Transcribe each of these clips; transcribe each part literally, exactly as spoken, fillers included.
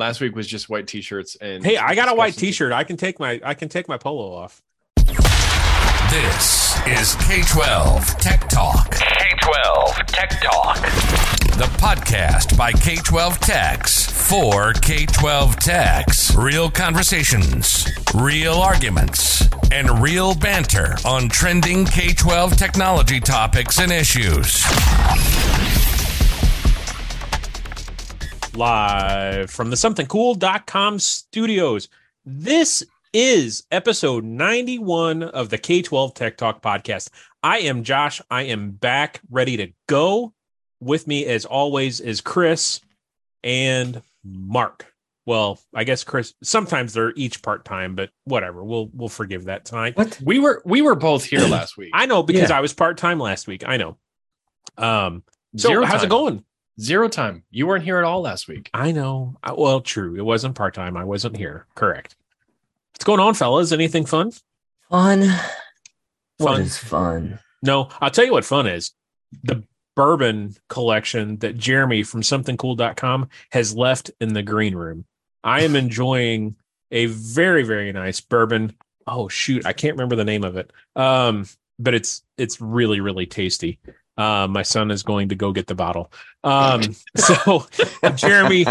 Last week was just white t-shirts and hey, I got a white t-shirt. I can take my I can take my polo off. This is K twelve Tech Talk. K twelve Tech Talk. The podcast by K twelve Techs for K twelve Techs. Real conversations, real arguments, and real banter on trending K twelve technology topics and issues. Live from the something cool dot com studios, this is episode ninety-one of the K twelve Tech Talk podcast. I am Josh. I am back, ready to go. With me, as always, is Chris and Mark. Well, I guess Chris. Sometimes they're each part-time, but whatever. We'll we'll forgive that time. What? We were we were both here last week. I know because yeah. I was part-time last week. I know. Um. So Zero how's time. it going? Zero time. You weren't here at all last week. I know. I, well, true. It wasn't part-time. I wasn't here. Correct. What's going on, fellas? Anything fun? Fun. fun. What is fun? No, I'll tell you what fun is. The bourbon collection that Jeremy from something cool dot com has left in the green room. I am enjoying a very, very nice bourbon. Oh, shoot. I can't remember the name of it. Um, but it's it's really, really tasty. Uh, my son is going to go get the bottle. Um, so, Jeremy,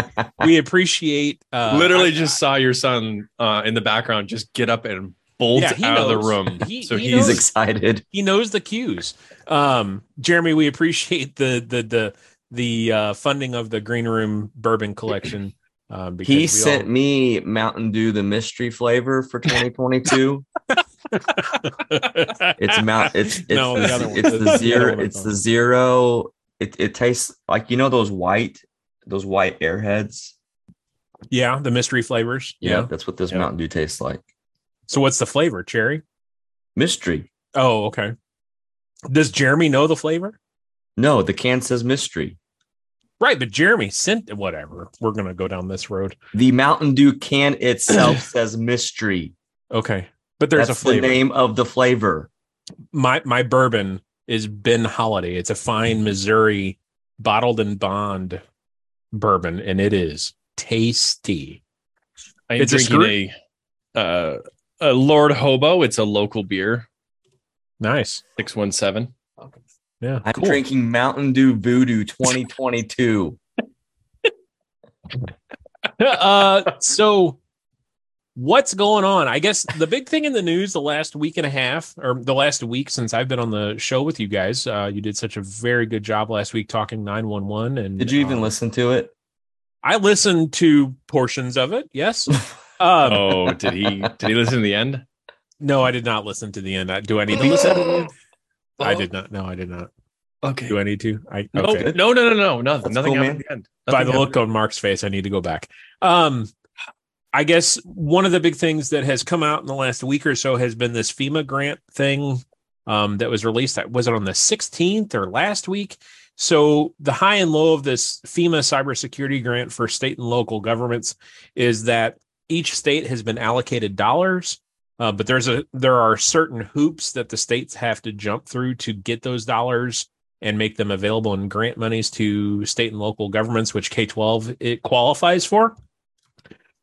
we appreciate. Uh, Literally, I, just saw your son uh, in the background just get up and bolt yeah, out knows. of the room. He, so he he's knows, excited. He knows the cues. Um, Jeremy, we appreciate the the the the uh, funding of the Green Room Bourbon Collection. Um, because he sent all... me Mountain Dew, the mystery flavor for twenty twenty-two. it's mount. It's it's no, the, the other one. It's the zero. The it's the zero. It it tastes like, you know, those white those white Airheads. Yeah, the mystery flavors. Yeah, yeah. That's what this yeah. Mountain Dew tastes like. So what's the flavor? Cherry? Mystery. Oh, okay. Does Jeremy know the flavor? No, the can says mystery. Right, but Jeremy sent whatever. We're gonna go down this road. The Mountain Dew can itself says mystery. Okay. But there's That's a flavor. The name of the flavor. My my bourbon is Ben Holiday. It's a fine Missouri bottled and bond bourbon, and it is tasty. I'm it's drinking a, screw- a, uh, a Lord Hobo. It's a local beer. Nice. six one seven. Yeah, I'm cool. drinking Mountain Dew Voodoo twenty twenty-two. uh, so... What's going on? I guess the big thing in the news the last week and a half, or the last week since I've been on the show with you guys, uh, you did such a very good job last week talking nine one one. And did you even uh, listen to it? I listened to portions of it. Yes. Um, oh, did he? Did he listen to the end? No, I did not listen to the end. Do I need to listen? Oh. I did not. No, I did not. Okay. Do I need to? I no, okay. no, no, no, no, nothing. That's nothing cool, happened at the end. Nothing By the look on Mark's face, I need to go back. Um. I guess one of the big things that has come out in the last week or so has been this FEMA grant thing um, that was released. That was it on the sixteenth or last week. So the high and low of this FEMA cybersecurity grant for state and local governments is that each state has been allocated dollars, uh, but there's a there are certain hoops that the states have to jump through to get those dollars and make them available in grant monies to state and local governments, which K twelve it qualifies for.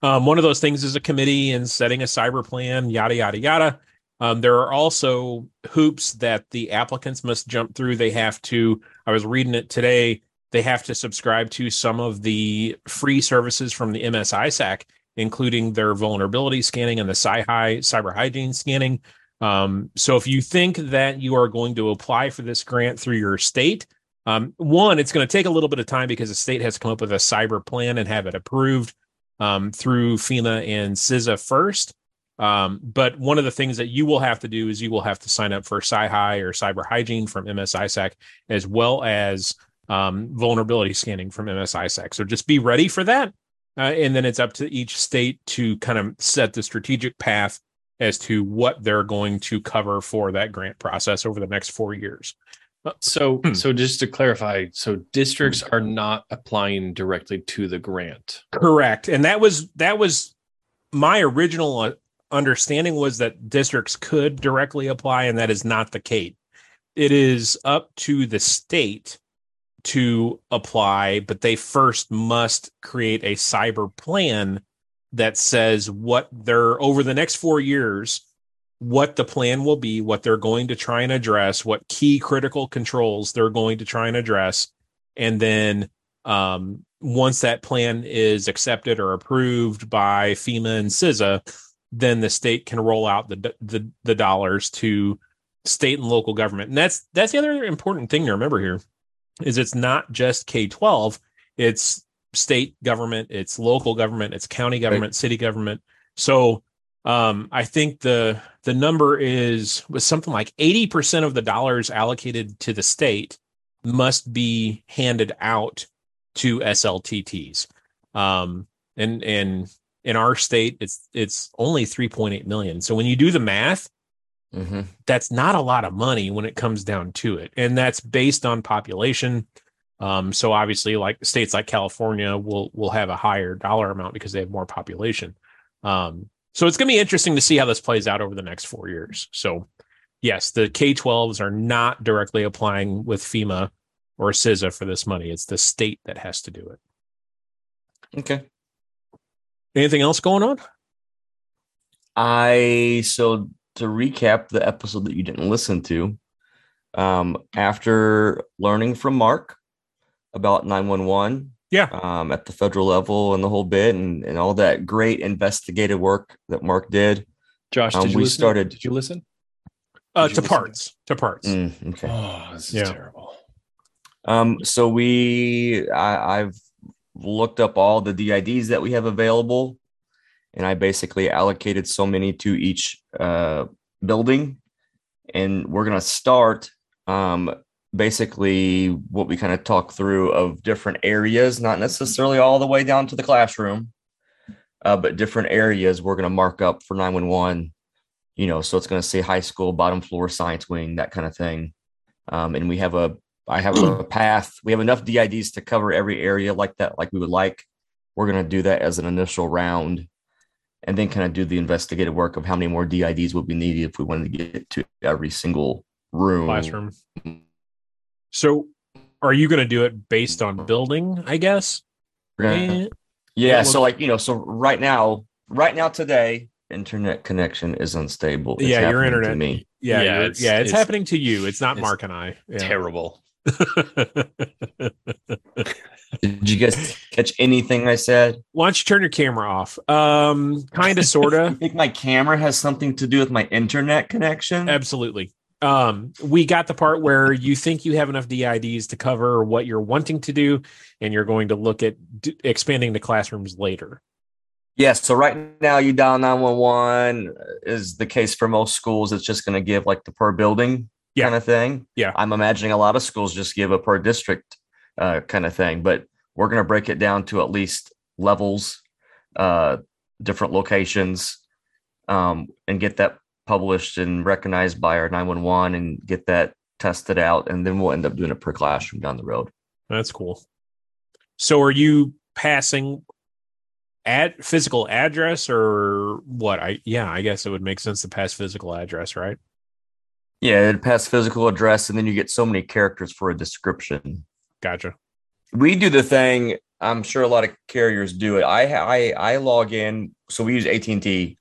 Um, one of those things is a committee and setting a cyber plan, yada, yada, yada. Um, there are also hoops that the applicants must jump through. They have to, I was reading it today, they have to subscribe to some of the free services from the M S I S A C, including their vulnerability scanning and the CyHy, Cyber Hygiene scanning. Um, so if you think that you are going to apply for this grant through your state, um, one, it's going to take a little bit of time because the state has to come up with a cyber plan and have it approved. Um, through FEMA and CISA first. Um, but one of the things that you will have to do is you will have to sign up for CyHy or Cyber Hygiene from M S I S A C, as well as um, vulnerability scanning from M S I S A C. So just be ready for that. Uh, and then it's up to each state to kind of set the strategic path as to what they're going to cover for that grant process over the next four years. So, so just to clarify, so districts are not applying directly to the grant. Correct. And that was, that was my original understanding was that districts could directly apply, and that is not the case. It is up to the state to apply, but they first must create a cyber plan that says what they're, over the next four years, what the plan will be, what they're going to try and address, what key critical controls they're going to try and address. And then um, once that plan is accepted or approved by FEMA and CISA, then the state can roll out the the, the dollars to state and local government. And that's that's the other important thing to remember here is it's not just K twelve, it's state government, it's local government, it's county government, right. City government. So um, I think the the number is was something like eighty percent of the dollars allocated to the state must be handed out to S L T Ts. Um, and and in our state, it's it's only three point eight million. So when you do the math, mm-hmm. that's not a lot of money when it comes down to it. And that's based on population. Um, so obviously, like states like California will will have a higher dollar amount because they have more population. Um, so it's going to be interesting to see how this plays out over the next four years. So yes, the K twelves are not directly applying with FEMA or CISA for this money. It's the state that has to do it. Okay. Anything else going on? I so to recap the episode that you didn't listen to, um, after learning from Mark about nine one one, yeah, um, at the federal level and the whole bit, and, and all that great investigative work that Mark did. Josh, um, did you we listen? started. Did you listen? Uh, to parts, to parts. Mm, okay. Oh, this is yeah. terrible. Um, so we, I, I've looked up all the D I Ds that we have available, and I basically allocated so many to each uh, building, and we're gonna start um, basically what we kind of talk through of different areas, not necessarily all the way down to the classroom, uh, but different areas we're gonna mark up for nine one one. You know, so it's going to say high school, bottom floor, science wing, that kind of thing. Um, and we have a, I have a path. We have enough D I Ds to cover every area like that, like we would like. We're going to do that as an initial round and then kind of do the investigative work of how many more D I Ds would be needed if we wanted to get to every single room. Classroom. So are you going to do it based on building, I guess? Gonna, yeah. So like, you know, so right now, right now today, internet connection is unstable. It's yeah, your internet. To me. Yeah, yeah, it's, yeah it's, it's happening to you. It's not it's Mark and I. Yeah. Terrible. Did you guys catch anything I said? Why don't you turn your camera off? Um, kind of, sort of. I think my camera has something to do with my internet connection. Absolutely. Um, we got the part where you think you have enough D I Ds to cover what you're wanting to do, and you're going to look at d- expanding the classrooms later. Yes. Yeah, so right now you dial nine one one is the case for most schools. It's just going to give like the per building yeah. kind of thing. Yeah. I'm imagining a lot of schools just give a per district uh, kind of thing, but we're going to break it down to at least levels, uh, different locations, um, and get that published and recognized by our nine one one and get that tested out. And then we'll end up doing it per classroom down the road. That's cool. So are you passing Ad, physical address or what? I yeah, I guess it would make sense to pass physical address, right? Yeah, it'd pass physical address, and then you get so many characters for a description. Gotcha. We do the thing. I'm sure a lot of carriers do it. I I, I log in, so we use A T and T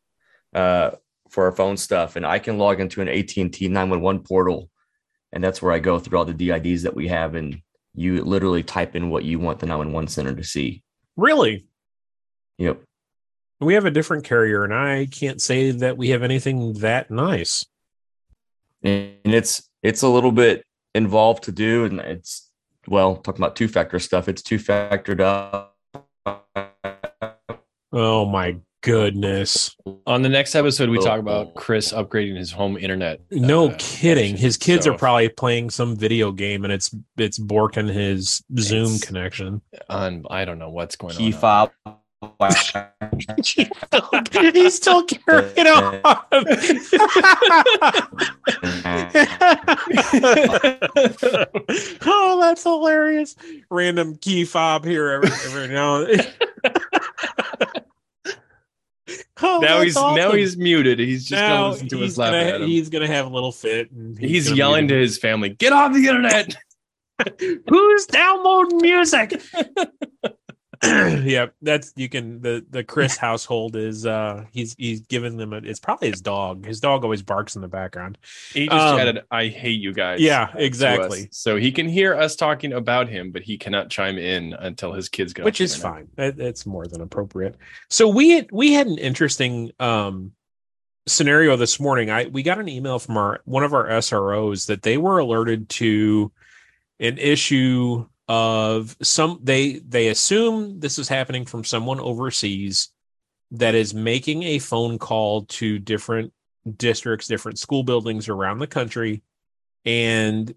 uh, for our phone stuff, and I can log into an A T and T nine one one portal, and that's where I go through all the D I Ds that we have, and you literally type in what you want the nine one one center to see. Really? Yep. We have a different carrier, and I can't say that we have anything that nice. And it's it's a little bit involved to do, and it's, well, talking about two-factor stuff, it's two-factored up. Oh, my goodness. On the next episode, we talk about Chris upgrading his home internet. No uh, kidding. His kids so. are probably playing some video game, and it's it's borking his Zoom it's connection. On, I don't know what's going Key on. Fob. He's still carrying on. Oh, that's hilarious! Random key fob here every, every now and then. Oh, now he's awesome. Now he's muted. He's just now going to his lap. He's gonna have a little fit. And he's he's yelling to his family, "Get off the internet!" Who's downloading music? Yeah, that's you can the the Chris household is uh he's he's giving them a, it's probably his dog. His dog always barks in the background. He just um, chatted, I hate you guys. Yeah, exactly. So he can hear us talking about him, but he cannot chime in until his kids go. Which is fine. That, that's more than appropriate. So we had, we had an interesting um scenario this morning. I we got an email from our one of our S R Os that they were alerted to an issue of some they they assume this is happening from someone overseas that is making a phone call to different districts, different school buildings around the country, and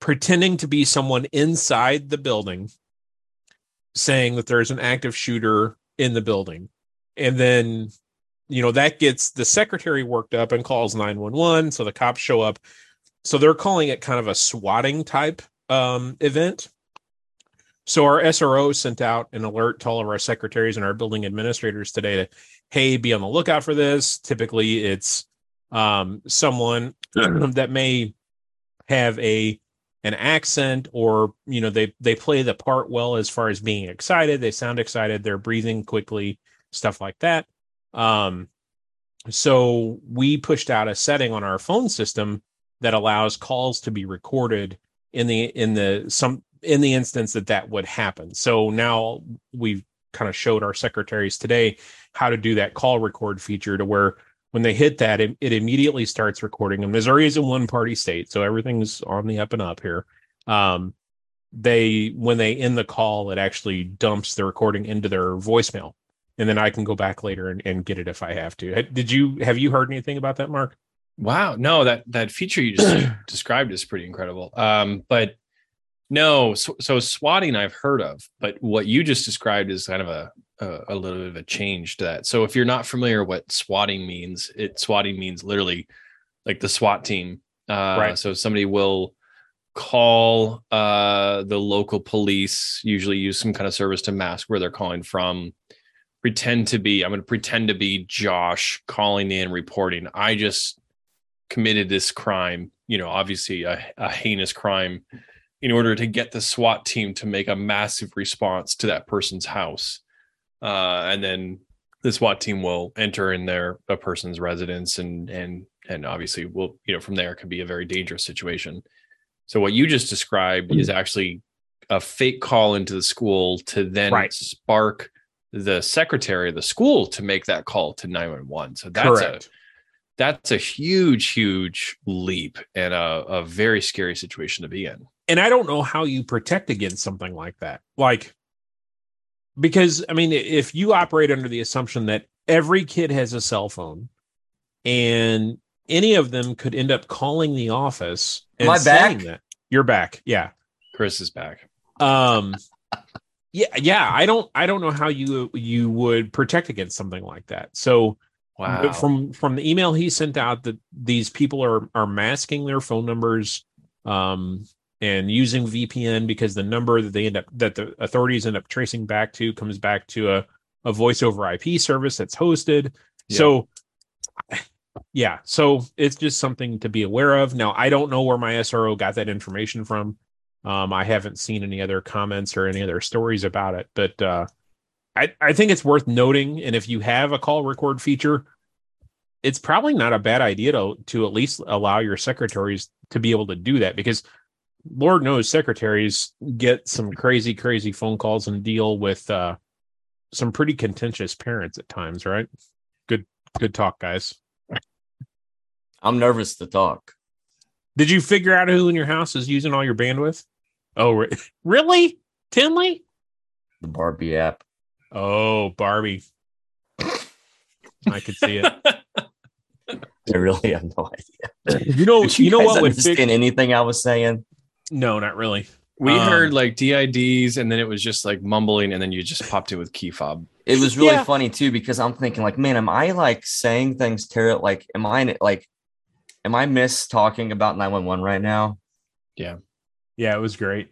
pretending to be someone inside the building, saying that there's an active shooter in the building. And then, you know, that gets the secretary worked up and calls nine one one. So the cops show up. So they're calling it kind of a swatting type um, event. So our S R O sent out an alert to all of our secretaries and our building administrators today to, hey, be on the lookout for this. Typically, it's um, someone that may have a an accent, or, you know, they they play the part well as far as being excited. They sound excited. They're breathing quickly, stuff like that. Um, so we pushed out a setting on our phone system that allows calls to be recorded in the in the some. in the instance that that would happen. So now we've kind of showed our secretaries today how to do that call record feature to where when they hit that, it, it immediately starts recording. And Missouri is a one party state, so everything's on the up and up here. Um, they, when they end the call, it actually dumps the recording into their voicemail. And then I can go back later and, and get it if I have to. Did you, have you heard anything about that, Mark? Wow. No, that, that feature you just described is pretty incredible. Um, but No, so, so swatting I've heard of, but what you just described is kind of a, a a little bit of a change to that. So if you're not familiar what swatting means, it swatting means literally like the SWAT team. Uh, right. So somebody will call uh, the local police, usually use some kind of service to mask where they're calling from, pretend to be, I'm going to pretend to be Josh calling in, reporting, I just committed this crime, you know, obviously a, a heinous crime, in order to get the SWAT team to make a massive response to that person's house. Uh, and then the SWAT team will enter in their a person's residence and and and obviously will, you know, from there it could be a very dangerous situation. So what you just described is actually a fake call into the school to then right. spark the secretary of the school to make that call to nine one one. So that's Correct. a that's a huge, huge leap and a, a very scary situation to be in. And I don't know how you protect against something like that. Like, because, I mean, if you operate under the assumption that every kid has a cell phone and any of them could end up calling the office and My saying back? that. You're back. Yeah. Chris is back. Um, yeah. Yeah. I don't, I don't know how you, you would protect against something like that. So wow. from, from the email he sent out, that these people are, are masking their phone numbers, um, and using V P N, because the number that they end up that the authorities end up tracing back to comes back to a, a voice over I P service that's hosted. Yeah. So, yeah, so it's just something to be aware of. Now, I don't know where my S R O got that information from. Um, I haven't seen any other comments or any other stories about it, but uh, I, I think it's worth noting. And if you have a call record feature, it's probably not a bad idea to to at least allow your secretaries to be able to do that, because Lord knows secretaries get some crazy, crazy phone calls and deal with uh, some pretty contentious parents at times, right? Good, good talk, guys. I'm nervous to talk. Did you figure out who in your house is using all your bandwidth? Oh, re- really? Tinley? The Barbie app. Oh, Barbie. I could see it. I really have no idea. You know, Did you, you know what would fix anything I was saying? No, not really. We um, heard like D I Ds, and then it was just like mumbling, and then you just popped it with key fob. It was really yeah. funny too, because I'm thinking like, man, am I like saying things terrible? Like, am I like, am I miss talking about nine one one right now? Yeah, yeah, it was great.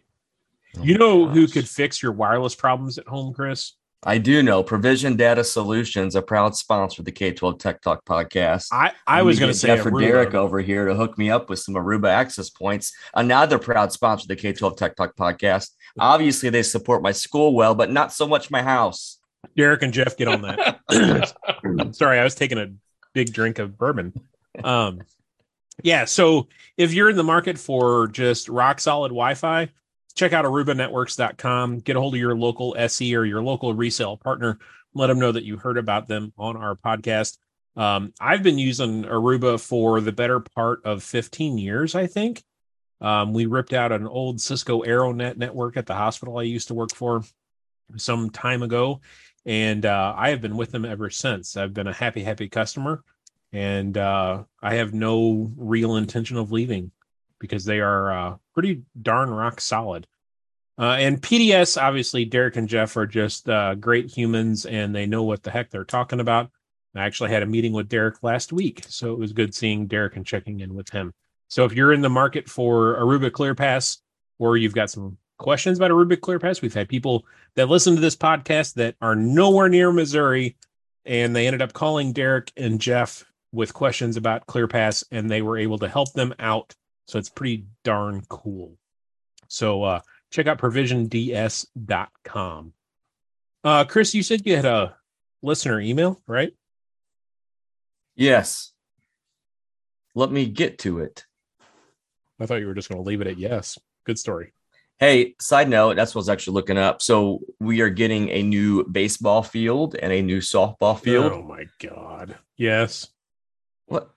Oh, you know gosh. Who could fix your wireless problems at home, Chris? I do know Provision Data Solutions, a proud sponsor of the K twelve Tech Talk podcast. I, I was going to say for Derek over here to hook me up with some Aruba access points. Another proud sponsor of the K twelve Tech Talk podcast. Obviously, they support my school well, but not so much my house. Derek and Jeff, get on that. Sorry, I was taking a big drink of bourbon. Um, yeah, so if you're in the market for just rock solid Wi-Fi, check out aruba networks dot com. Get a hold of your local S E or your local resale partner. Let them know that you heard about them on our podcast. Um, I've been using Aruba for the better part of fifteen years, I think. Um, we ripped out an old Cisco Aeronet network at the hospital I used to work for some time ago. And uh, I have been with them ever since. I've been a happy, happy customer. And uh, I have no real intention of leaving, because they are uh, pretty darn rock solid. Uh, and P D S, obviously, Derek and Jeff are just uh, great humans, and they know what the heck they're talking about. I actually had a meeting with Derek last week, so it was good seeing Derek and checking in with him. So if you're in the market for Aruba ClearPass, or you've got some questions about Aruba ClearPass, we've had people that listen to this podcast that are nowhere near Missouri, and they ended up calling Derek and Jeff with questions about ClearPass, and they were able to help them out. So it's pretty darn cool. So uh, check out Provision D S dot com. Uh, Chris, you said you had a listener email, right? Yes. Let me get to it. I thought you were just going to leave it at yes. Good story. Hey, side note, that's what I was actually looking up. So we are getting a new baseball field and a new softball field. Oh, my God. Yes. What?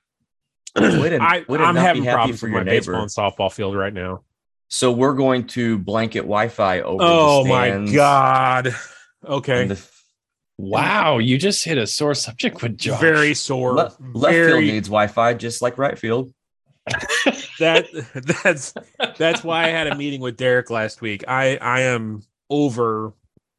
Would it, I, would it I'm having problems for with your my neighbor? Baseball and softball field right now. So we're going to blanket Wi-Fi over oh the stands. Oh, my God. Okay. The, wow, you just hit a sore subject with Josh. Very sore. Le- left Very... field needs Wi-Fi just like right field. that That's that's why I had a meeting with Derek last week. I, I am over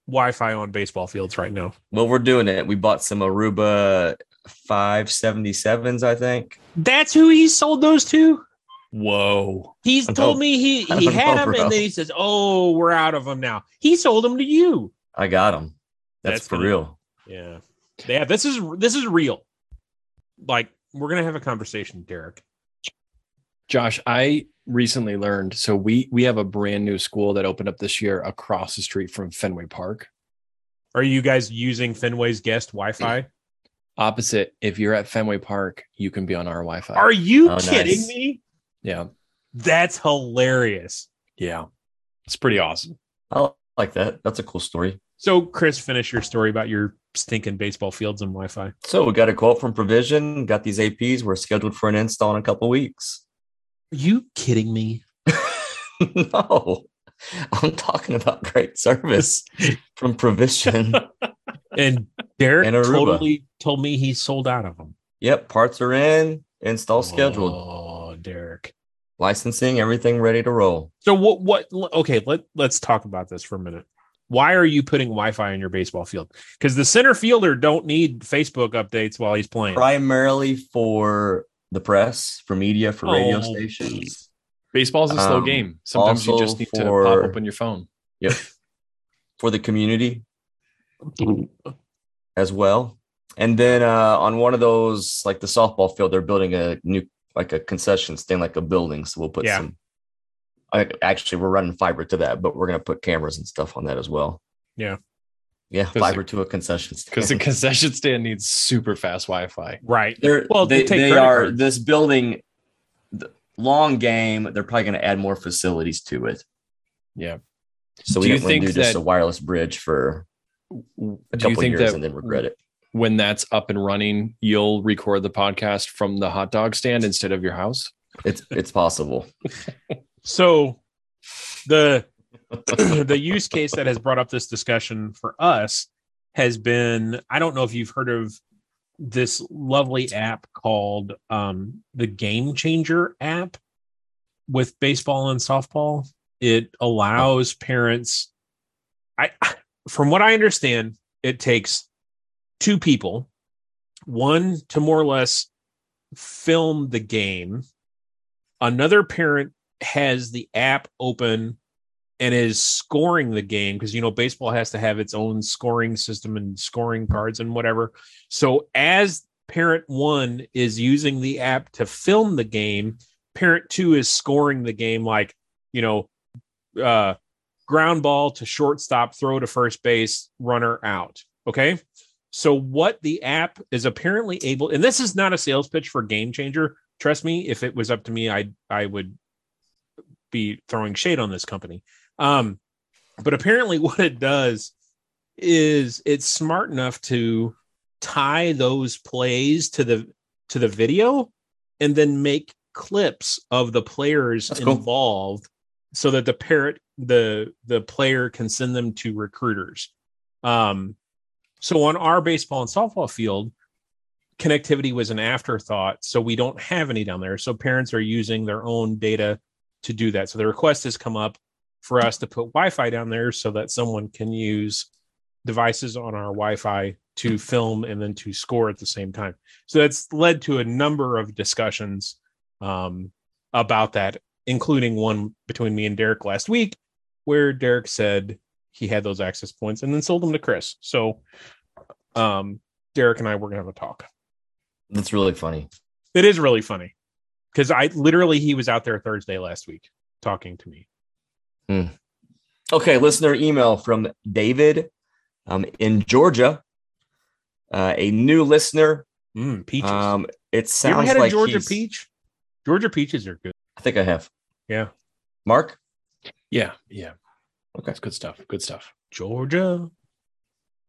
Wi-Fi on baseball fields right now. Well, we're doing it. We bought some Aruba five seventy-sevens, I think. That's who he sold those to? Whoa. He's told me he, he had them, and then he says, oh, we're out of them now. He sold them to you. I got them. That's, That's for gonna, real. Yeah. Yeah, this is this is real. Like, we're going to have a conversation, Derek. Josh, I recently learned, so we, we have a brand new school that opened up this year across the street from Fenway Park. Are you guys using Fenway's guest Wi-Fi? Opposite, if you're at Fenway Park, you can be on our Wi-Fi. Are you oh, kidding nice. me? Yeah. That's hilarious. Yeah. It's pretty awesome. I like that. That's a cool story. So, Chris, finish your story about your stinking baseball fields and Wi-Fi. So, we got a quote from Provision, got these A Ps. We're scheduled for an install in a couple weeks. Are you kidding me? No. I'm talking about great service from Provision. And Derek and totally told me he sold out of them. Yep. Parts are in, install scheduled. Oh, Derek. Licensing, everything ready to roll. So what, what, okay, let, let's talk about this for a minute. Why are you putting Wi-Fi in your baseball field? Because the center fielder don't need Facebook updates while he's playing. Primarily for the press, for media, for oh, radio stations. Baseball's a slow um, game. Sometimes you just need for, to pop open your phone. Yep. For the community. As well, and then uh on one of those, like the softball field, they're building a new, like a concession stand, like a building, so we'll put yeah. some I, actually we're running fiber to that, but we're going to put cameras and stuff on that as well. Yeah. Yeah, fiber the, to a concession stand, because the concession stand needs super fast Wi-Fi. Right. They're, well, they, they, they are cards. This building, the long game, they're probably going to add more facilities to it. Yeah. So do we don't do just that, a wireless bridge for a couple of years and then regret it. When that's up and running, you'll record the podcast from the hot dog stand instead of your house. It's it's possible. So the the use case that has brought up this discussion for us has been, I don't know if you've heard of this lovely app called um, the Game Changer app with baseball and softball. It allows parents. I. I From what I understand, it takes two people, one to more or less film the game. Another parent has the app open and is scoring the game, because, you know, baseball has to have its own scoring system and scoring cards and whatever. So as parent one is using the app to film the game, parent two is scoring the game, like, you know, uh, ground ball to shortstop, throw to first base, runner out. Okay. So what the app is apparently able, and this is not a sales pitch for Game Changer. Trust me, if it was up to me, I I would be throwing shade on this company. Um, but apparently what it does is it's smart enough to tie those plays to the to the video and then make clips of the players That's involved cool. so that the parent the the player can send them to recruiters. Um, so on our baseball and softball field, connectivity was an afterthought, so we don't have any down there. So parents are using their own data to do that. So the request has come up for us to put Wi-Fi down there so that someone can use devices on our Wi-Fi to film and then to score at the same time. So that's led to a number of discussions um, about that, including one between me and Derek last week, where Derek said he had those access points and then sold them to Chris. So um, Derek and I were going to have a talk. That's really funny. It is really funny. Because I literally, he was out there Thursday last week talking to me. Mm. Okay, listener email from David um, in Georgia. Uh, a new listener. Mm, peaches. Um, it sounds you ever had like a Georgia he's... peach? Georgia peaches are good. I think I have. Yeah. Mark? Yeah, yeah. Okay, it's good stuff. Good stuff. Georgia.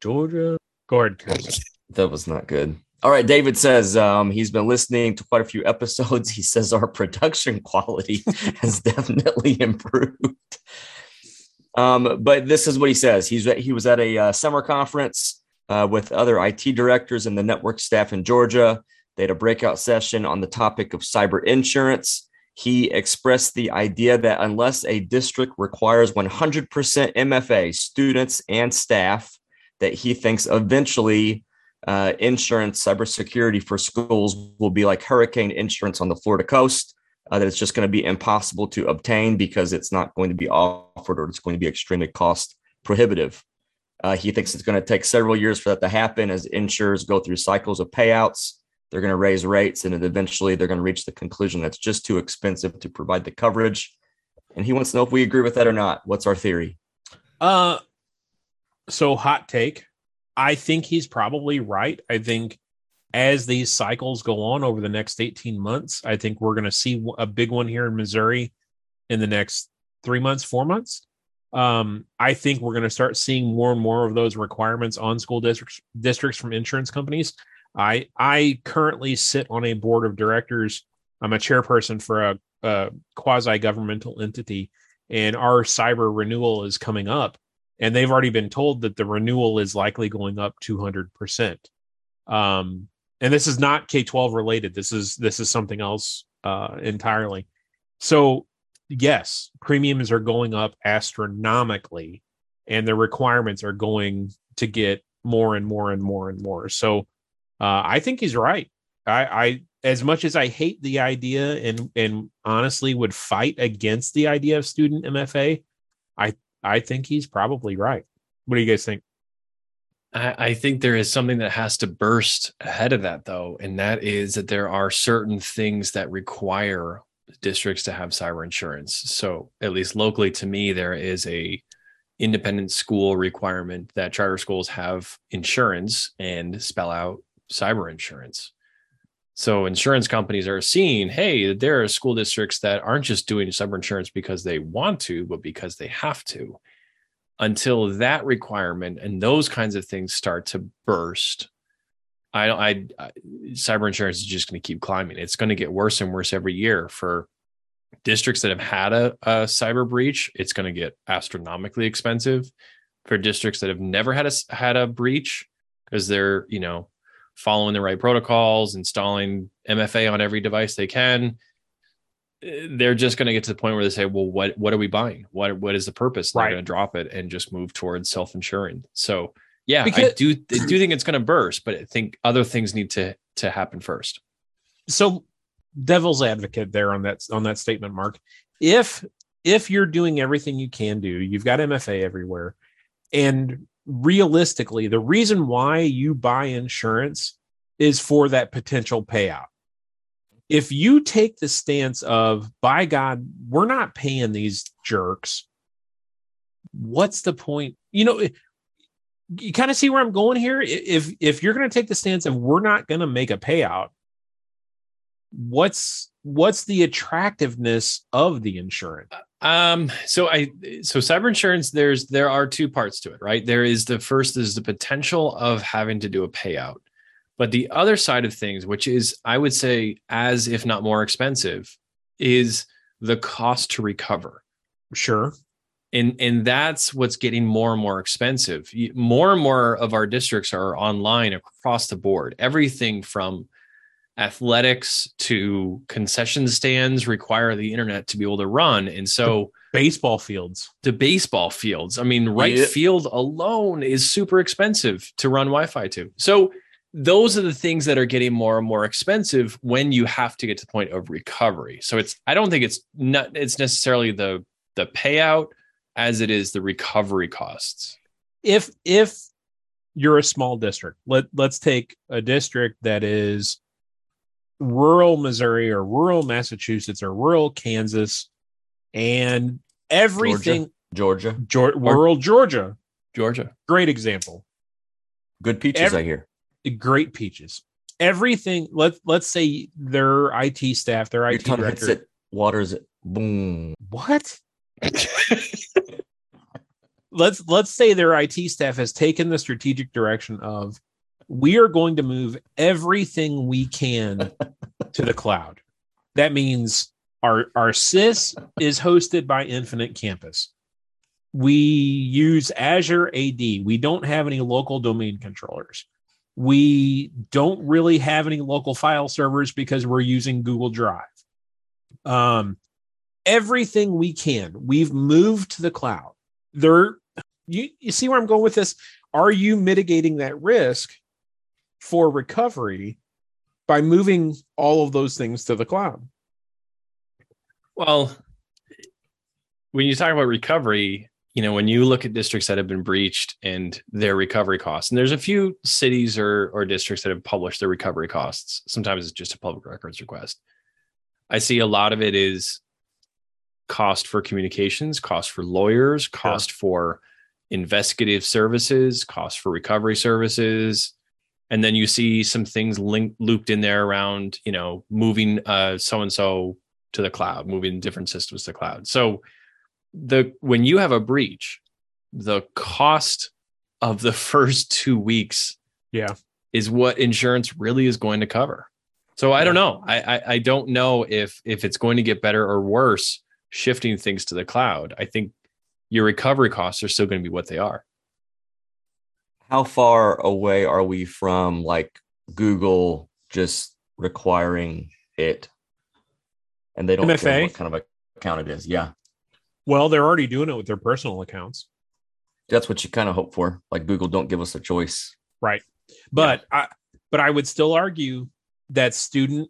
Georgia. Go ahead, Chris. That was not good. All right, David says um, he's been listening to quite a few episodes. He says our production quality has definitely improved. Um, but this is what he says. He's He was at a uh, summer conference uh, with other I T directors and the network staff in Georgia. They had a breakout session on the topic of cyber insurance. He expressed the idea that unless a district requires one hundred percent M F A, students and staff, that he thinks eventually Uh, insurance, cybersecurity for schools will be like hurricane insurance on the Florida coast, uh, that it's just going to be impossible to obtain because it's not going to be offered, or it's going to be extremely cost prohibitive. Uh, he thinks it's going to take several years for that to happen as insurers go through cycles of payouts. They're going to raise rates, and eventually they're going to reach the conclusion that's just too expensive to provide the coverage. And he wants to know if we agree with that or not. What's our theory? Uh, so hot take. I think he's probably right. I think as these cycles go on over the next eighteen months, I think we're going to see a big one here in Missouri in the next three months, four months. Um, I think we're going to start seeing more and more of those requirements on school districts, districts from insurance companies. I I currently sit on a board of directors. I'm a chairperson for a, a quasi-governmental entity, and our cyber renewal is coming up. And they've already been told that the renewal is likely going up two hundred percent. Um, and this is not K twelve related. This is this is something else uh, entirely. So, yes, premiums are going up astronomically, and the requirements are going to get more and more and more and more. So uh, I think he's right. I, I as much as I hate the idea and, and honestly would fight against the idea of student M F A, I I think he's probably right. What do you guys think? I, I think there is something that has to burst ahead of that, though, and that is that there are certain things that require districts to have cyber insurance. So at least locally to me, there is a independent school requirement that charter schools have insurance and spell out cyber insurance. So insurance companies are seeing, hey, there are school districts that aren't just doing cyber insurance because they want to, but because they have to. Until that requirement and those kinds of things start to burst, I, I, I cyber insurance is just going to keep climbing. It's going to get worse and worse every year for districts that have had a, a cyber breach. It's going to get astronomically expensive for districts that have never had a had a breach because they're, you know, following the right protocols, installing M F A on every device they can. They're just going to get to the point where they say, well, what, what are we buying? What, what is the purpose? They're right. going to drop it and just move towards self-insuring. So yeah, because I do, I do think it's going to burst, but I think other things need to, to happen first. So devil's advocate there on that, on that statement, Mark, if, if you're doing everything you can do, you've got M F A everywhere. And realistically, the reason why you buy insurance is for that potential payout. If you take the stance of, by God, we're not paying these jerks, what's the point? You know, you kind of see where I'm going here. If if you're going to take the stance of we're not going to make a payout, what's what's the attractiveness of the insurance? Um, so I so cyber insurance, there's there are two parts to it, right? There is the first is the potential of having to do a payout. But the other side of things, which is, I would say, as if not more expensive, is the cost to recover. Sure. And, and that's what's getting more and more expensive. More and more of our districts are online across the board. Everything from athletics to concession stands require the internet to be able to run. And so baseball fields to baseball fields. I mean, right yeah. field alone is super expensive to run Wi-Fi to. So those are the things that are getting more and more expensive when you have to get to the point of recovery. So it's, I don't think it's not, it's necessarily the, the payout as it is the recovery costs. If, if you're a small district, let, let's take a district that is rural Missouri or rural Massachusetts or rural Kansas and everything, Georgia, Georgia, Georgia rural Georgia, Georgia, great example. Good peaches. Every, I hear. Great peaches. Everything. Let's let's say their I T staff, their Your I T director hits it, waters it. Boom. What? let's let's say their I T staff has taken the strategic direction of, we are going to move everything we can to the cloud. That means our our C I S is hosted by Infinite Campus. We use Azure A D. We don't have any local domain controllers. We don't really have any local file servers because we're using Google Drive. Um, everything we can, we've moved to the cloud. There, you, you see where I'm going with this? Are you mitigating that risk for recovery by moving all of those things to the cloud? Well, when you talk about recovery, you know, when you look at districts that have been breached and their recovery costs, and there's a few cities or or districts that have published their recovery costs. Sometimes it's just a public records request. I see a lot of it is cost for communications, cost for lawyers, cost Sure. for investigative services, cost for recovery services. And then you see some things linked, looped in there around, you know, moving uh, so-and-so to the cloud, moving different systems to the cloud. So The when you have a breach, the cost of the first two weeks yeah. is what insurance really is going to cover. So I yeah. don't know. I, I I don't know if if it's going to get better or worse shifting things to the cloud. I think your recovery costs are still going to be what they are. How far away are we from like Google just requiring it? And they don't M F A? Care what kind of account it is. Yeah. Well, they're already doing it with their personal accounts. That's what you kind of hope for. Like Google, don't give us a choice. Right. But yeah. I but I would still argue that student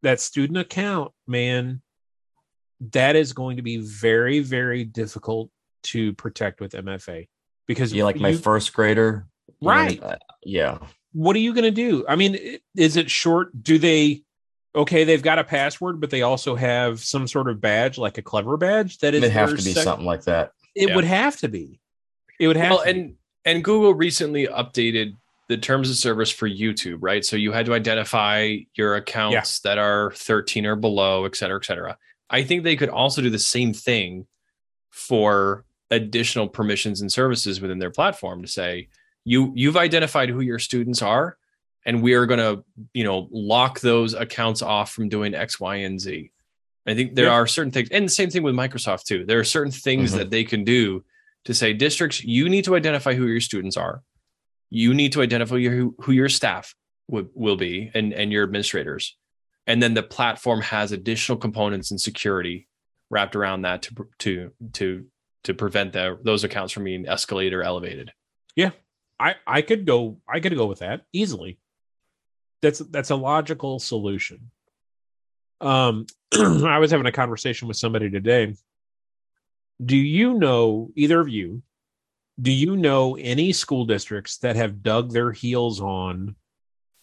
that student account, man, that is going to be very, very difficult to protect with M F A. Because yeah, like you, my first grader. Right. Uh, yeah. What are you going to do? I mean, is it short? Do they Okay, they've got a password, but they also have some sort of badge, like a clever badge. That is, it'd have to be sec- something like that. It yeah. would have to be. It would have. Well, to and be. and Google recently updated the terms of service for YouTube, right? So you had to identify your accounts yeah. that are thirteen or below, et cetera, et cetera. I think they could also do the same thing for additional permissions and services within their platform to say you you've identified who your students are. And we are going to, you know, lock those accounts off from doing X, Y, and Z. I think there yeah. are certain things, and the same thing with Microsoft too. There are certain things mm-hmm. that they can do to say, districts, you need to identify who your students are. You need to identify your, who, who your staff w- will be and, and your administrators. And then the platform has additional components and security wrapped around that to to to to prevent the, those accounts from being escalated or elevated. Yeah, I, I could go I could go with that easily. That's that's a logical solution. Um, I was having a conversation with somebody today do you know, either of you, do you know any school districts that have dug their heels on,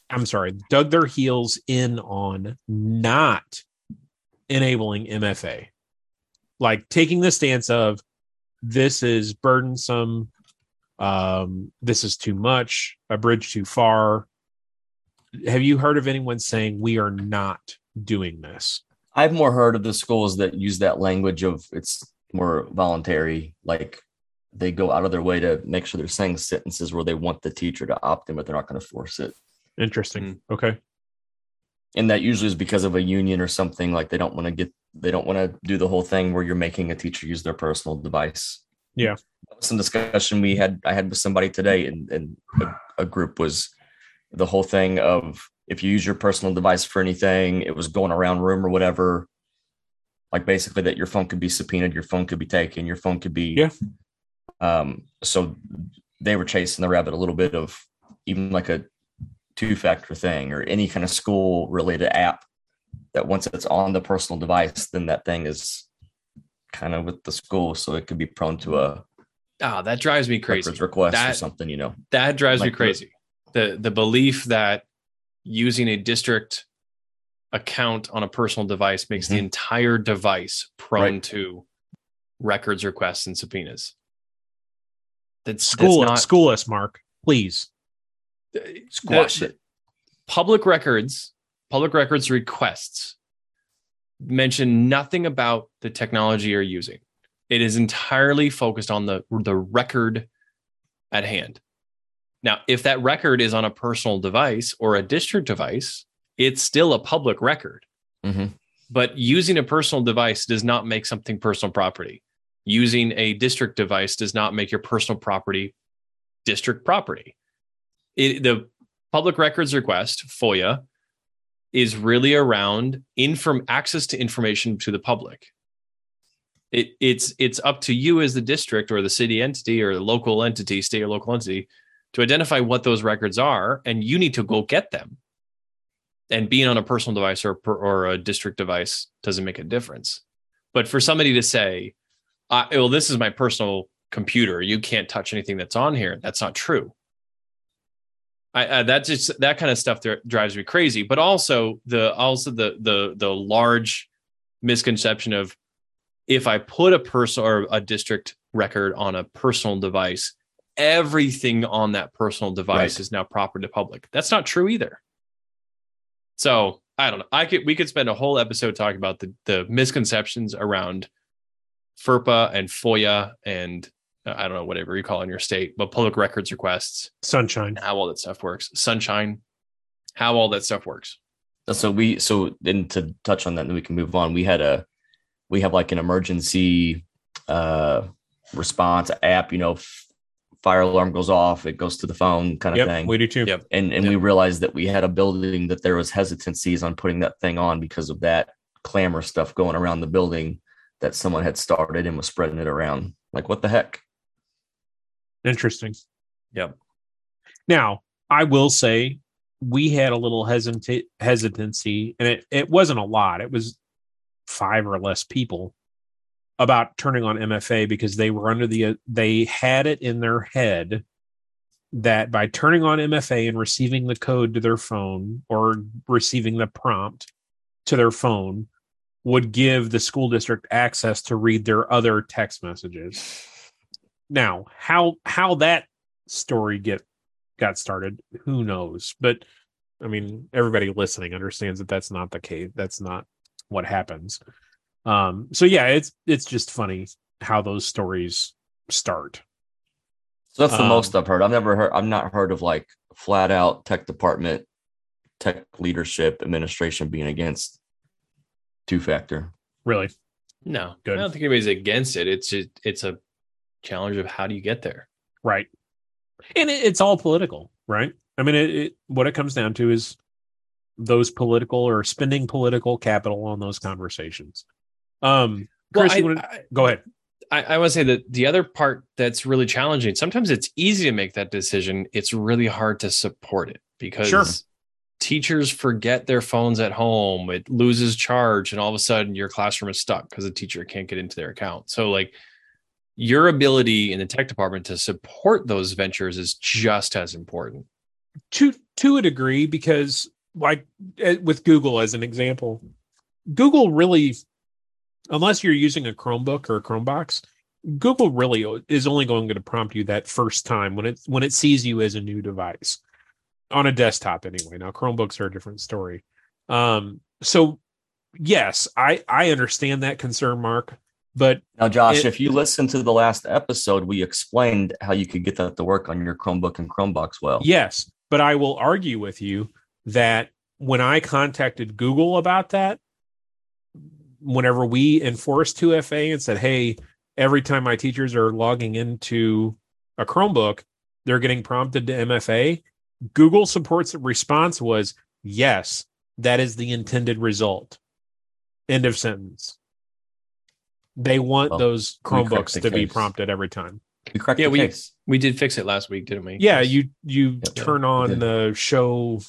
I'm sorry, dug their heels in on not enabling M F A? Like taking the stance of this is burdensome, um, this is too much, a bridge too far. Have you heard of anyone saying we are not doing this? I've more heard of the schools that use that language of it's more voluntary, like they go out of their way to make sure they're saying sentences where they want the teacher to opt in, but they're not going to force it. Interesting. Okay. And that usually is because of a union or something, like they don't want to get, they don't want to do the whole thing where you're making a teacher use their personal device. Yeah. Some discussion we had, I had with somebody today, and, and a, a group was the whole thing of if you use your personal device for anything, it was going around room or whatever, like basically that your phone could be subpoenaed, your phone could be taken, your phone could be, yeah. Um, so they were chasing the rabbit a little bit of even like a two-factor thing or any kind of school-related app that once it's on the personal device, then that thing is kind of with the school, so it could be prone to a ah, oh, that drives me crazy request that, or something, you know. That drives like, me crazy. The the belief that using a district account on a personal device makes mm-hmm. the entire device prone right. to records requests and subpoenas. That's school that's not, school us, Mark, please. Squash it. Public records, public records requests mention nothing about the technology you're using. It is entirely focused on the, the record at hand. Now, if that record is on a personal device or a district device, it's still a public record. Mm-hmm. But using a personal device does not make something personal property. Using a district device does not make your personal property district property. It, the public records request, FOIA, is really around inform access to information to the public. It, it's it's up to you as the district or the city entity or the local entity, state or local entity, to identify what those records are, and you need to go get them. And being on a personal device or, or a district device doesn't make a difference. But for somebody to say, uh, well, this is my personal computer, you can't touch anything that's on here, that's not true. I, uh, that just that kind of stuff there drives me crazy. But also the also the the the large misconception of if I put a person or a district record on a personal device, everything on that personal device right. is now proper to public. That's not true either. So I don't know. I could we could spend a whole episode talking about the the misconceptions around FERPA and FOIA and. I don't know, whatever you call it in your state, but public records requests. Sunshine. How all that stuff works. Sunshine. How all that stuff works. So we, so then to touch on that, then we can move on. We had a, we have like an emergency uh, response app, you know, f- fire alarm goes off, it goes to the phone kind of yep, thing. We do too. Yep. And, and yep. we realized that we had a building that there was hesitancies on putting that thing on because of that clamor stuff going around the building that someone had started and was spreading it around. Like, what the heck? Interesting. Yep. Now, I will say we had a little hesita- hesitancy, and it, it wasn't a lot. It was five or less people about turning on M F A because they were under the, uh, they had it in their head that by turning on M F A and receiving the code to their phone or receiving the prompt to their phone would give the school district access to read their other text messages. Now, how how that story get got started, who knows? But I mean, everybody listening understands that that's not the case. That's not what happens. Um, so yeah, it's it's just funny how those stories start. So that's the um, most I've heard. I've never heard. I've not heard of like flat out tech department, tech leadership, administration being against two factor. Really? No, good. I don't think anybody's against it. It's just, it's a challenge of how do you get there, right? And it, it's all political, right? I mean, it, it, what it comes down to is those political or spending political capital on those conversations. Um, Chris, well, I, you wanna, I, go ahead. I, I want to say that the other part that's really challenging. Sometimes it's easy to make that decision. It's really hard to support it because sure. teachers forget their phones at home. It loses charge, and all of a sudden your classroom is stuck because the teacher can't get into their account. So, like. your ability in the tech department to support those ventures is just as important. To to a degree, because like with Google as an example, Google really, unless you're using a Chromebook or a Chromebox, Google really is only going to prompt you that first time when it when it sees you as a new device on a desktop anyway. Now, Chromebooks are a different story. Um, so, yes, I, I understand that concern, Mark. But now, Josh, it, if you listen to the last episode, we explained how you could get that to work on your Chromebook and Chromebox well. Yes, but I will argue with you that when I contacted Google about that, whenever we enforced two F A and said, hey, every time my teachers are logging into a Chromebook, they're getting prompted to M F A, Google's support response was, yes, that is the intended result. End of sentence. They want well, those Chromebooks to be prompted every time. We correct yeah, the we, case. We did fix it last week, didn't we? Yeah, you you yep, turn yep, on the show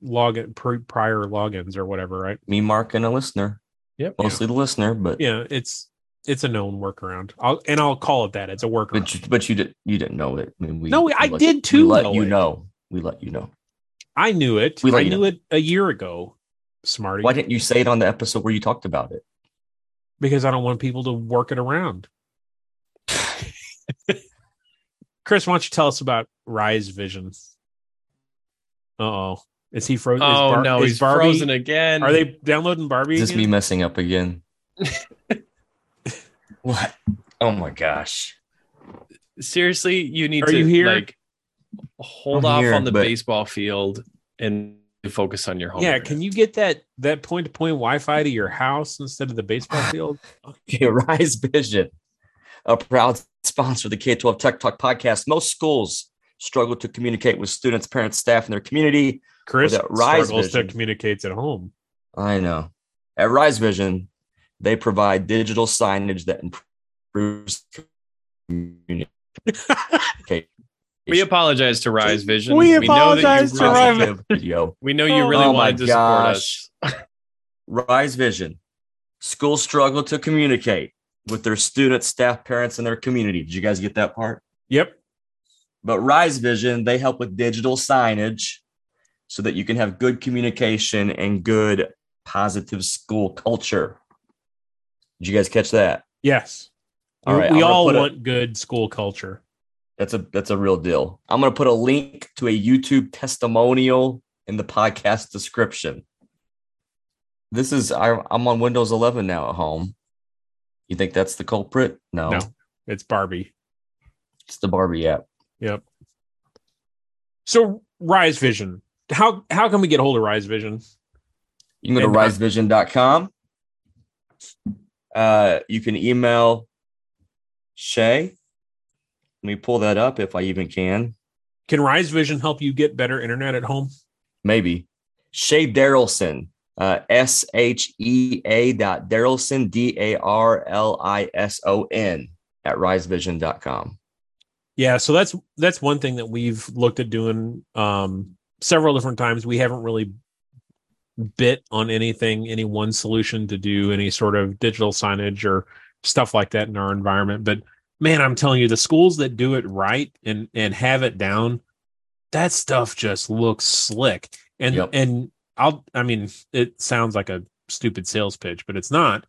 login prior logins or whatever, right? Me, Mark, and a listener. Yep, mostly yeah. the listener, but yeah, it's it's a known workaround. I'll and I'll call it that. It's a workaround. But you, but you did you didn't know it. I mean, we, no, we, I let, did too. We let know you it. know. We let you know. I knew it. We I knew know. it a year ago. Smarty, why didn't you say it on the episode where you talked about it? Because I don't want people to work it around. Chris, why don't you tell us about Rise Vision? Uh-oh. Is he frozen? Oh, bar- no, he's Barbie- frozen again. Are they downloading Barbie Is this again? me messing up again? What? Oh, my gosh. Seriously, you need Are to you here? like hold I'm off here, on the but... baseball field and focus on your home. Yeah, can you get that that point-to-point Wi-Fi to your house instead of the baseball field? Okay, Rise Vision, a proud sponsor of the K twelve Tech Talk podcast. Most schools struggle to communicate with students, parents, staff, and their community. Chris Rise struggles Vision, to communicate at home. I know. At Rise Vision, they provide digital signage that improves communication. We apologize to Rise Vision. We, we apologize know that you to Rise Vision. We know you really oh wanted to gosh. support us. Rise Vision. Schools struggle to communicate with their students, staff, parents, and their community. Did you guys get that part? Yep. But Rise Vision, they help with digital signage so that you can have good communication and good positive school culture. Did you guys catch that? Yes. All right, we all want a- good school culture. That's a that's a real deal. I'm going to put a link to a YouTube testimonial in the podcast description. This is I, I'm on Windows eleven now at home. You think that's the culprit? No, no, it's Barbie. It's the Barbie app. Yep. So Rise Vision, how how can we get hold of Rise Vision? You can go to rise vision dot com. Uh, you can email Shay. Let me pull that up if I even can. Can Rise Vision help you get better internet at home? Maybe. Shay Darrelson, uh, S H E A dot Darrelson, D A R L I S O N at rise vision dot com. Yeah, so that's that's one thing that we've looked at doing um, several different times. We haven't really bit on anything, any one solution to do any sort of digital signage or stuff like that in our environment, but man, I'm telling you, the schools that do it right and, and have it down, that stuff just looks slick. And yep. and I'll I mean, it sounds like a stupid sales pitch, but it's not.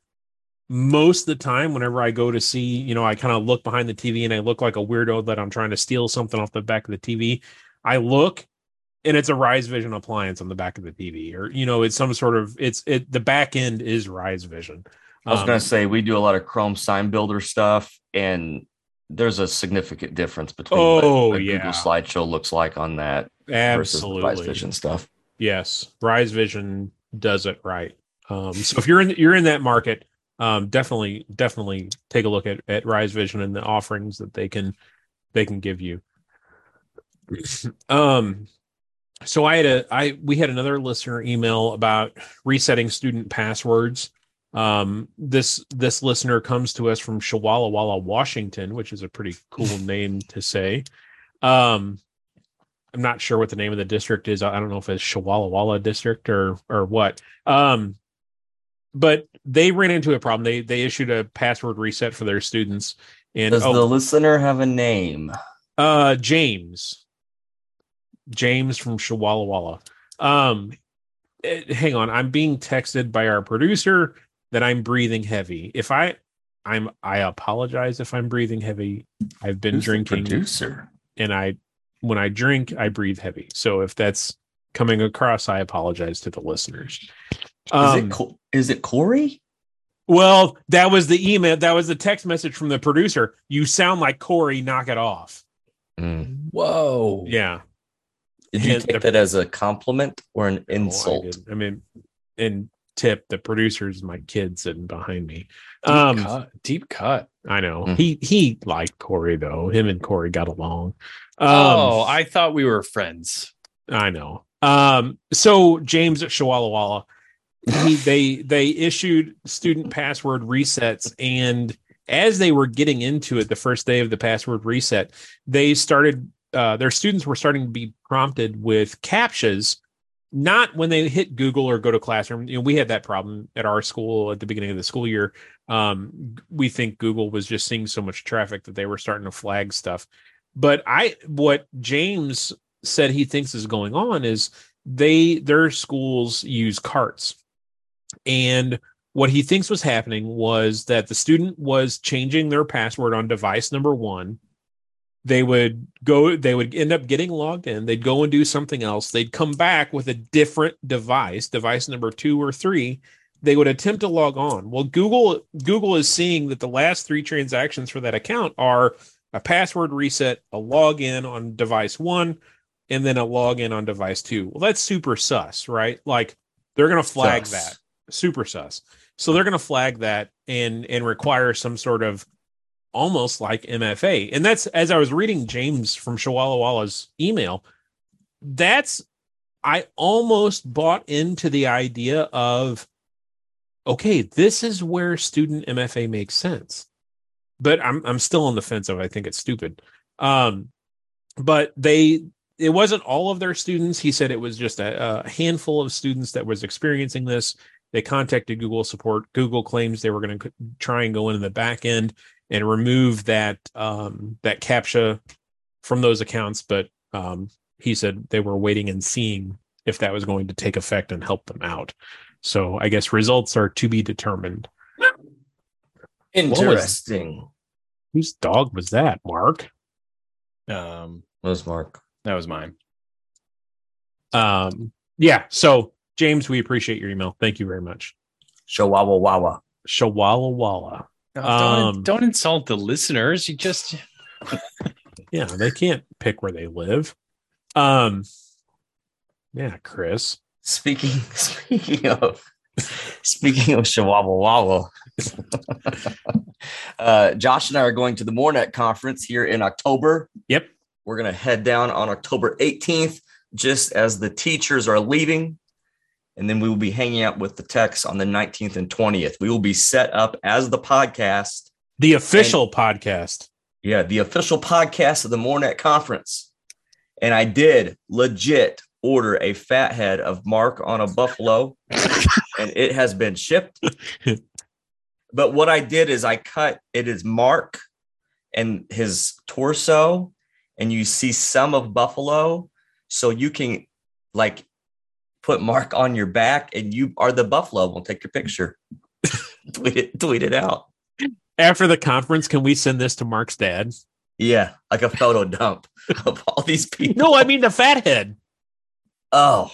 Most of the time, whenever I go to see, you know, I kind of look behind the T V and I look like a weirdo that I'm trying to steal something off the back of the T V. I look and it's a Rise Vision appliance on the back of the T V, or you know, it's some sort of it's it the back end is Rise Vision. I was going to say, we do a lot of Chrome Sign Builder stuff, and there's a significant difference between oh, what the yeah. Google Slideshow looks like on that Absolutely. versus the Rise Vision stuff. Yes, Rise Vision does it right. Um, so if you're in you're in that market, um, definitely definitely take a look at, at Rise Vision and the offerings that they can they can give you. um, so I had a I we had another listener email about resetting student passwords. Um, this, this listener comes to us from Walla Walla, Washington, which is a pretty cool name to say. Um, I'm not sure what the name of the district is. I don't know if it's Walla Walla district or, or what. Um, but they ran into a problem. They, they issued a password reset for their students And does oh, the listener have a name? Uh, James. James from Walla Walla. Um, it, hang on. I'm being texted by our producer that I'm breathing heavy. If I, I'm, I apologize if I'm breathing heavy. I've been Who's drinking. The producer? And I, when I drink, I breathe heavy. So if that's coming across, I apologize to the listeners. Um, is it Co- is it Corey? Well, that was the email. That was the text message from the producer. You sound like Corey. Knock it off. Mm. Whoa. Yeah. Did you and take the, that as a compliment or an no, insult? I, I mean, and tip the producers, my kids sitting behind me. Deep, um, cut. Deep cut. I know. Mm. He he liked Corey, though. Him and Corey got along. Um, oh, I thought we were friends. I know. Um, so James at Walla Walla, he, they they issued student password resets, and as they were getting into it, the first day of the password reset, they started. Uh, their students were starting to be prompted with CAPTCHAs, not when they hit Google or go to Classroom. You know, we had that problem at our school at the beginning of the school year. Um, we think Google was just seeing so much traffic that they were starting to flag stuff. But I, what James said he thinks is going on is they their schools use carts, and what he thinks was happening was that the student was changing their password on device number one. They would go, they would end up getting logged in. They'd go and do something else. They'd come back with a different device, device number two or three. They would attempt to log on. Well, Google, Google is seeing that the last three transactions for that account are a password reset, a login on device one, and then a login on device two. Well, that's super sus, right? Like they're going to flag sus. that super sus. So they're going to flag that and, and require some sort of almost like M F A. And that's, as I was reading James from Walla Walla's email, that's, I almost bought into the idea of, okay, this is where student M F A makes sense, but I'm, I'm still on the fence of, I think it's stupid. Um, but they, it wasn't all of their students. He said it was just a, a handful of students that was experiencing this. They contacted Google support. Google claims they were going to try and go into the back end and remove that um, that CAPTCHA from those accounts. But um, he said they were waiting and seeing if that was going to take effect and help them out. So I guess results are to be determined. Interesting. Was, whose dog was that, Mark? Um, that was Mark. That was mine. Um, yeah. So James, we appreciate your email. Thank you very much. Walla Walla. Walla Walla. Don't, um, don't insult the listeners. You just, yeah, they can't pick where they live. Um, yeah, Chris. Speaking, speaking of, speaking of Walla Walla, uh, Josh and I are going to the MoreNet conference here in October. Yep, we're gonna head down on October eighteenth, just as the teachers are leaving. And then we will be hanging out with the techs on the nineteenth and twentieth. We will be set up as the podcast. The official and, podcast. Yeah, the official podcast of the MoreNet conference. And I did legit order a fat head of Mark on a buffalo. And it has been shipped. But what I did is I cut, it is Mark and his torso. And you see some of buffalo. So you can, like, put Mark on your back, and you are the buffalo. We'll take your picture. tweet it, tweet it out. After the conference, can we send this to Mark's dad? Yeah, like a photo dump of all these people. No, I mean the fathead. Oh,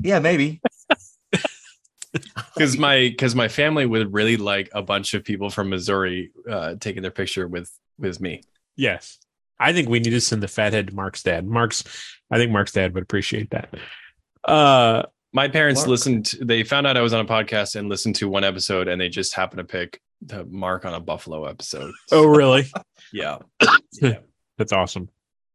yeah, maybe. Because my because my family would really like a bunch of people from Missouri uh, taking their picture with with me. Yes, I think we need to send the fathead to Mark's dad. Mark's, I think Mark's dad would appreciate that. Uh, my parents Mark. listened. They found out I was on a podcast and listened to one episode, and they just happened to pick the Mark on a buffalo episode. So, oh, really? Yeah. Yeah, that's awesome.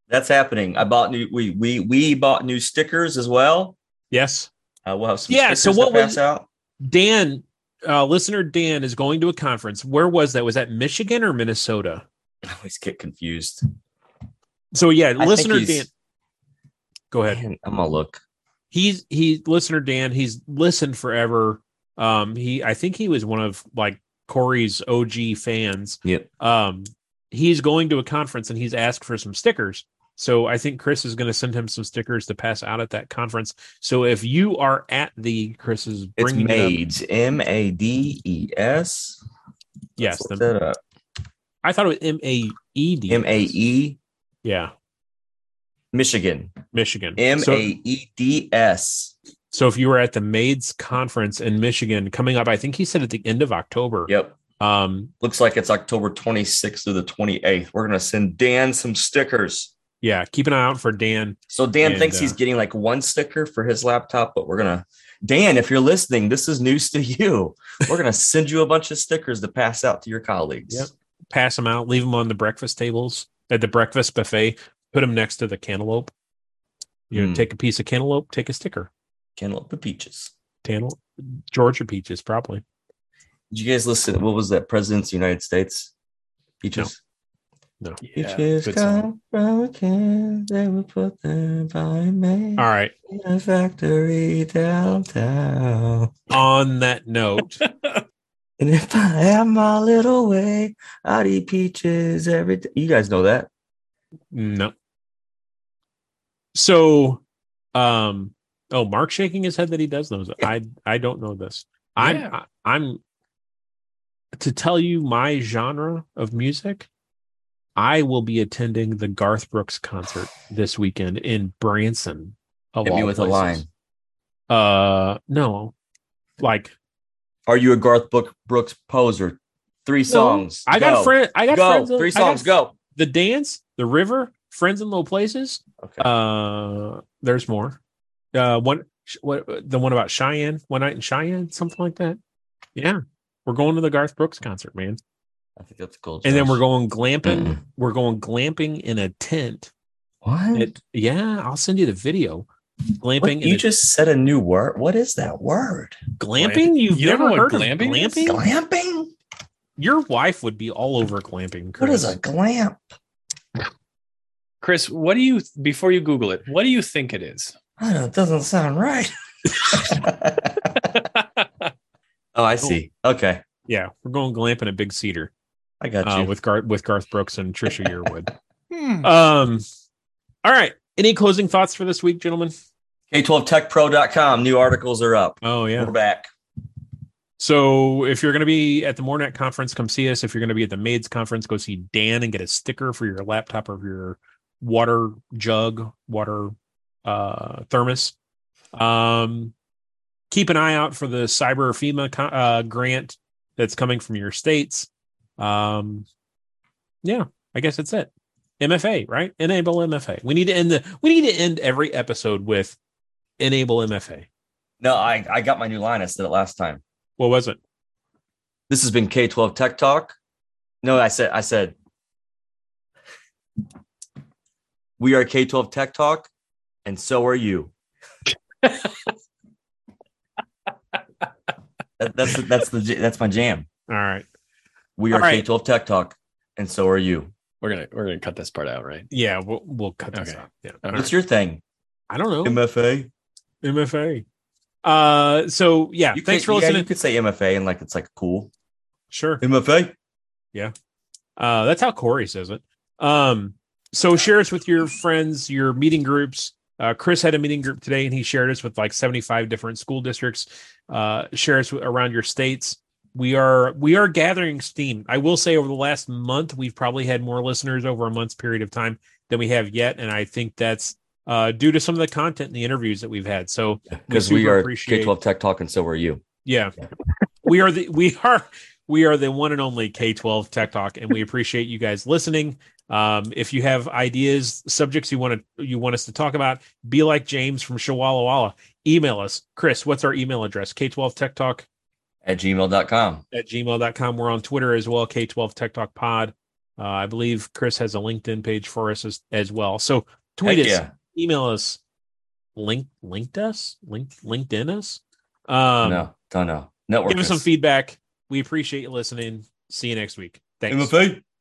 That's happening. I bought new. We we we bought new stickers as well. Yes. Uh, we'll have some. Yeah. So what was out? Dan? Uh, listener Dan is going to a conference. Where was that? Was that Michigan or Minnesota? I always get confused. So yeah, I listener Dan. Go ahead. Man, I'm gonna look. He's he listener Dan. He's listened forever. Um, he I think he was one of like Corey's O G fans. Yep. Um, he's going to a conference and he's asked for some stickers. So I think Chris is going to send him some stickers to pass out at that conference. So if you are at the Chris's, it's MAEDS, it M A D E S. Yes, the, I thought it was M A E D. M A E. Yeah, Michigan, Michigan. M A E D S. So if you were at the MAEDS conference in Michigan coming up, I think he said at the end of October. Yep. Um, Looks like it's October twenty-sixth through the twenty-eighth. We're going to send Dan some stickers. Yeah, keep an eye out for Dan. So Dan and, thinks uh, he's getting like one sticker for his laptop, but we're going to, Dan, if you're listening, this is news to you. We're going to send you a bunch of stickers to pass out to your colleagues. Yep. Pass them out. Leave them on the breakfast tables at the breakfast buffet. Put them next to the cantaloupe. You know, mm. Take a piece of cantaloupe, take a sticker. Cantaloupe the peaches. Cantaloupe, Georgia peaches, probably. Did you guys listen? What was that? President's United States? Peaches? No. No. Yeah, just come from a can, they were put there by me. All right. In a factory downtown. On that note. And if I have my little way, I'd eat peaches every day. You guys know that? No. So, um, oh, Mark's shaking his head that he does those. Yeah. I I don't know this. I'm yeah. I, I'm to tell you my genre of music. I will be attending the Garth Brooks concert this weekend in Branson. Of Hit me with places. A line. Uh, no, like, are you a Garth Brooks poser? Three songs. No, I go. got friends. I got go. friends. Three songs. Got, go. The dance, the river, friends in low places. Okay. Uh, there's more. Uh, one. What the one about Cheyenne? One night in Cheyenne, something like that. Yeah, we're going to the Garth Brooks concert, man. I think that's cool. And then we're going glamping. Mm. We're going glamping in a tent. What? It, yeah, I'll send you the video. Glamping. What, you in just a, said a new word. What is that word? Glamping? glamping. You've you never heard of glamping? Glamping? Glamping? Your wife would be all over glamping, Chris. What is a glamp? Chris, what do you, before you Google it, what do you think it is? I don't know. It doesn't sound right. Oh, I see. Okay. Yeah, we're going glamping a big cedar. I got you. Uh, with Garth with Garth Brooks and Trisha Yearwood. hmm. Um, all right. Any closing thoughts for this week, gentlemen? K twelve tech pro dot com. New articles are up. Oh, yeah. We're back. So if you're going to be at the MoreNet conference, come see us. If you're going to be at the MAEDS conference, go see Dan and get a sticker for your laptop or your water jug, water uh, thermos. Um, keep an eye out for the Cyber FEMA uh, grant that's coming from your states. Um, yeah, I guess that's it. M F A, right? Enable M F A. We need to end the. We need to end every episode with enable M F A. No, I, I got my new line. I said it last time. What was it? This has been K twelve Tech Talk. No, I said I said we are K twelve Tech Talk, and so are you. That's that's the that's my jam. All right, we are right. K twelve Tech Talk, and so are you. We're gonna we're gonna cut this part out, right? Yeah, we'll we'll cut this okay. out. Yeah. What's right. your thing? I don't know. M F A, M F A. Uh, so yeah, you thanks could, for listening. Yeah, you could say M F A and like it's like cool. Sure, M F A. Yeah, uh, that's how Corey says it. Um, so share us with your friends, your meeting groups. Uh, Chris had a meeting group today, and he shared us with like seventy-five different school districts. Uh, share us around your states. We are we are gathering steam. I will say over the last month, we've probably had more listeners over a month's period of time than we have yet, and I think that's uh, due to some of the content and the interviews that we've had. So because we, we are K twelve Tech Talk, and so are you. Yeah, yeah. we are the we are we are the one and only K twelve Tech Talk, and we appreciate you guys listening. Um, if you have ideas, subjects you want to you want us to talk about, be like James from Walla Walla. Email us. Chris, what's our email address? K twelve Tech Talk at gmail dot com. At gmail dot com. We're on Twitter as well, K twelve Tech Talk Pod. Uh, I believe Chris has a LinkedIn page for us as, as well. So tweet Heck us, yeah. email us, link linked us, link LinkedIn us. Um, no, don't know. Network. Give us some feedback. We appreciate you listening. See you next week. Thanks. M F A.